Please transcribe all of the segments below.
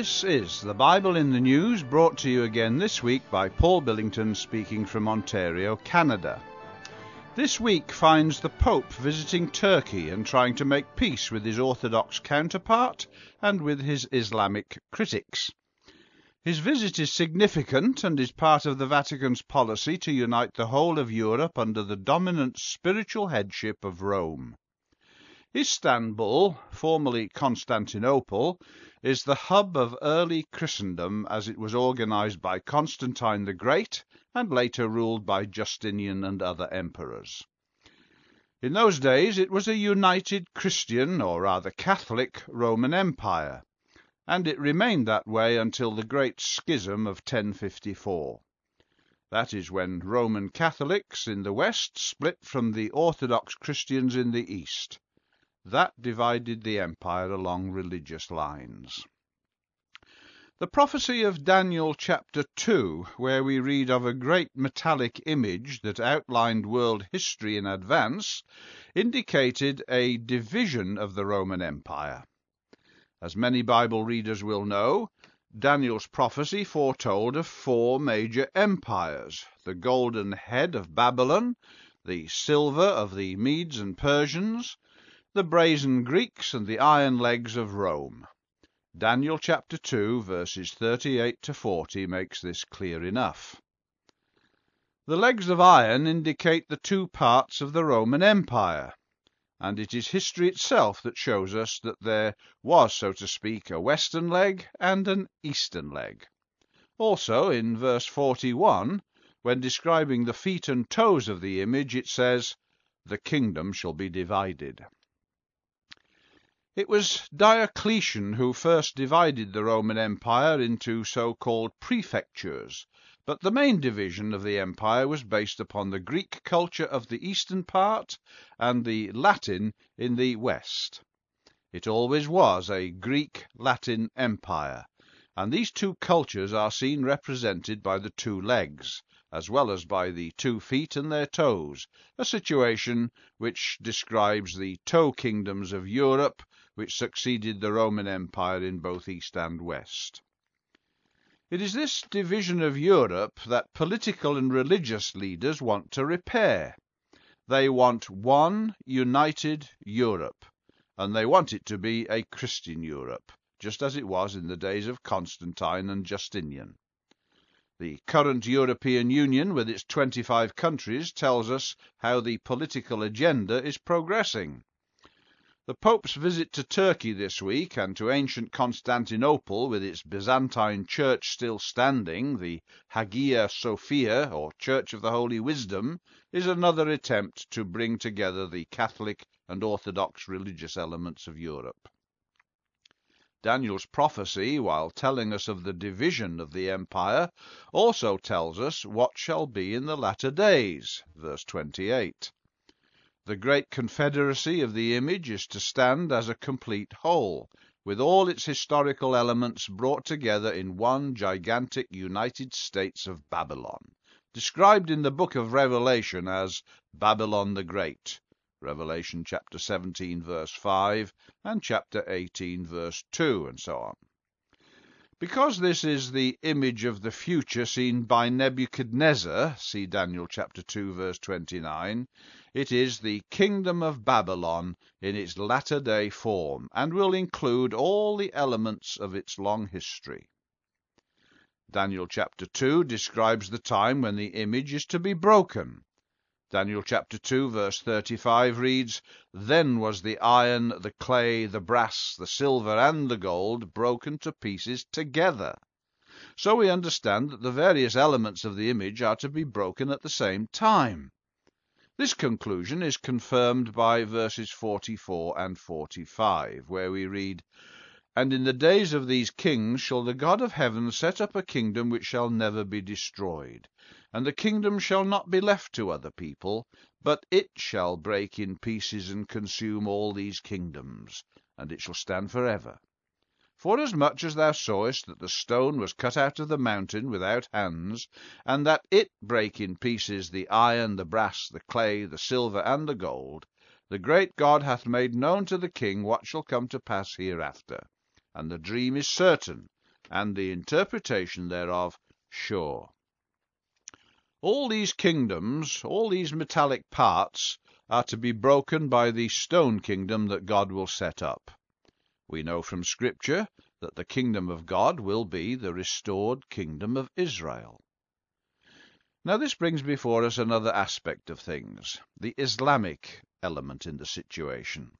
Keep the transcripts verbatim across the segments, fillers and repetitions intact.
This is The Bible in the News, brought to you again this week by Paul Billington, speaking from Ontario, Canada. This week finds the Pope visiting Turkey and trying to make peace with his Orthodox counterpart and with his Islamic critics. His visit is significant and is part of the Vatican's policy to unite the whole of Europe under the dominant spiritual headship of Rome. Istanbul, formerly Constantinople, is the hub of early Christendom as it was organized by Constantine the Great and later ruled by Justinian and other emperors. In those days it was a united Christian, or rather Catholic, Roman Empire, and it remained that way until the Great Schism of ten fifty-four. That is when Roman Catholics in the West split from the Orthodox Christians in the East. That divided the empire along religious lines. The prophecy of Daniel chapter two, where we read of a great metallic image that outlined world history in advance, indicated a division of the Roman Empire. As many Bible readers will know, Daniel's prophecy foretold of four major empires: the golden head of Babylon, the silver of the Medes and Persians, the brazen Greeks, and the iron legs of Rome. Daniel chapter two, verses thirty-eight to forty makes this clear enough. The legs of iron indicate the two parts of the Roman Empire, and it is history itself that shows us that there was, so to speak, a western leg and an eastern leg. Also, in verse forty-one, when describing the feet and toes of the image, it says, "The kingdom shall be divided." It was Diocletian who first divided the Roman Empire into so-called prefectures, but the main division of the empire was based upon the Greek culture of the eastern part and the Latin in the west. It always was a Greek-Latin empire, and these two cultures are seen represented by the two legs, as well as by the two feet and their toes, a situation which describes the toe kingdoms of Europe, which succeeded the Roman Empire in both East and West. It is this division of Europe that political and religious leaders want to repair. They want one united Europe, and they want it to be a Christian Europe, just as it was in the days of Constantine and Justinian. The current European Union, with its twenty-five countries, tells us how the political agenda is progressing. The Pope's visit to Turkey this week and to ancient Constantinople, with its Byzantine church still standing, the Hagia Sophia, or Church of the Holy Wisdom, is another attempt to bring together the Catholic and Orthodox religious elements of Europe. Daniel's prophecy, while telling us of the division of the empire, also tells us what shall be in the latter days, verse twenty-eight. The great confederacy of the image is to stand as a complete whole, with all its historical elements brought together in one gigantic United States of Babylon, described in the book of Revelation as Babylon the Great, Revelation chapter seventeen, verse five, and chapter eighteen, verse two, and so on. Because this is the image of the future seen by Nebuchadnezzar, see Daniel chapter two, verse twenty-nine, it is the kingdom of Babylon in its latter-day form, and will include all the elements of its long history. Daniel chapter two describes the time when the image is to be broken. Daniel chapter two, verse thirty-five reads, "Then was the iron, the clay, the brass, the silver, and the gold broken to pieces together." So we understand that the various elements of the image are to be broken at the same time. This conclusion is confirmed by verses forty-four and forty-five, where we read, "And in the days of these kings shall the God of heaven set up a kingdom which shall never be destroyed, and the kingdom shall not be left to other people, but it shall break in pieces and consume all these kingdoms, and it shall stand forever. Forasmuch as thou sawest that the stone was cut out of the mountain without hands, and that it brake in pieces the iron, the brass, the clay, the silver, and the gold, the great God hath made known to the king what shall come to pass hereafter. And the dream is certain, and the interpretation thereof sure. All these kingdoms, all these metallic parts, are to be broken by the stone kingdom that God will set up. We know from Scripture that the kingdom of God will be the restored kingdom of Israel. Now this brings before us another aspect of things, the Islamic element in the situation.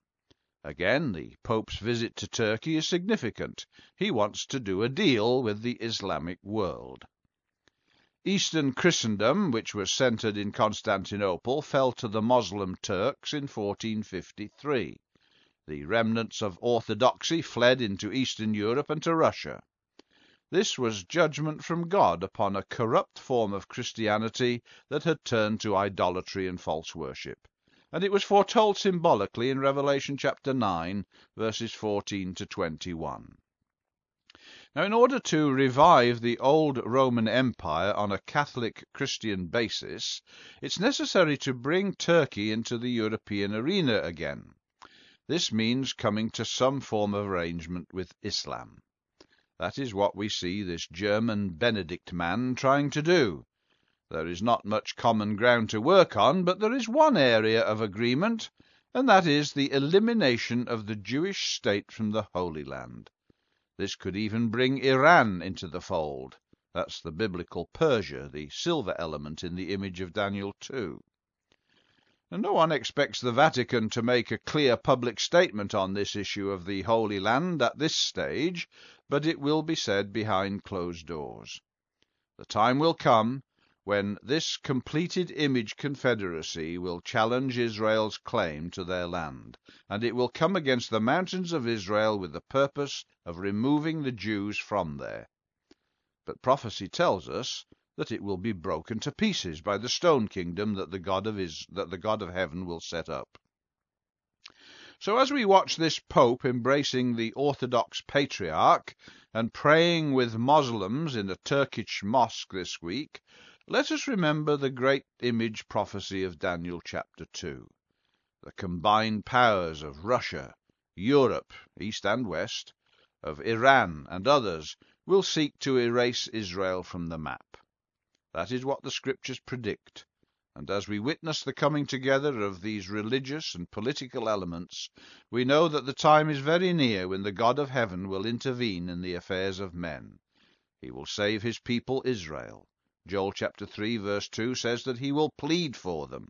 Again, the Pope's visit to Turkey is significant. He wants to do a deal with the Islamic world. Eastern Christendom, which was centred in Constantinople, fell to the Moslem Turks in fourteen fifty-three. The remnants of orthodoxy fled into Eastern Europe and to Russia. This was judgment from God upon a corrupt form of Christianity that had turned to idolatry and false worship. And it was foretold symbolically in Revelation chapter nine, verses fourteen to twenty-one. Now, in order to revive the old Roman Empire on a Catholic Christian basis, it's necessary to bring Turkey into the European arena again. This means coming to some form of arrangement with Islam. That is what we see this German Benedict man trying to do. There is not much common ground to work on, but there is one area of agreement, and that is the elimination of the Jewish state from the Holy Land. This could even bring Iran into the fold. That's the biblical Persia, the silver element in the image of Daniel two. And no one expects the Vatican to make a clear public statement on this issue of the Holy Land at this stage, but it will be said behind closed doors. The time will come when this completed image confederacy will challenge Israel's claim to their land, and it will come against the mountains of Israel with the purpose of removing the Jews from there. But prophecy tells us that it will be broken to pieces by the stone kingdom that the God of is, that the God of heaven will set up. So as we watch this Pope embracing the Orthodox Patriarch and praying with Moslems in a Turkish mosque this week, let us remember the great image prophecy of Daniel chapter two. The combined powers of Russia, Europe, East and West, of Iran and others will seek to erase Israel from the map. That is what the Scriptures predict, and as we witness the coming together of these religious and political elements, we know that the time is very near when the God of heaven will intervene in the affairs of men. He will save his people Israel. Joel chapter three verse two says that he will plead for them,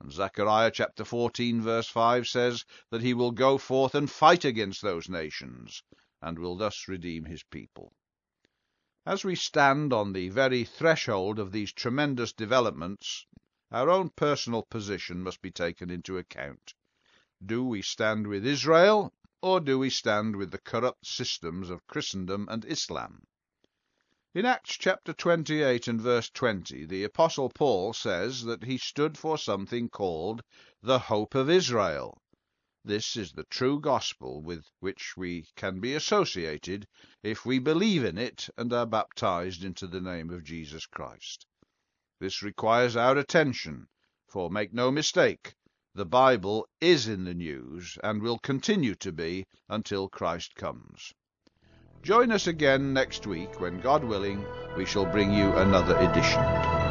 and Zechariah chapter fourteen verse five says that he will go forth and fight against those nations, and will thus redeem his people. As we stand on the very threshold of these tremendous developments, our own personal position must be taken into account. Do we stand with Israel, or do we stand with the corrupt systems of Christendom and Islam? In Acts chapter twenty-eight and verse twenty, the Apostle Paul says that he stood for something called the hope of Israel. This is the true gospel with which we can be associated if we believe in it and are baptized into the name of Jesus Christ. This requires our attention, for make no mistake, the Bible is in the news and will continue to be until Christ comes. Join us again next week when, God willing, we shall bring you another edition.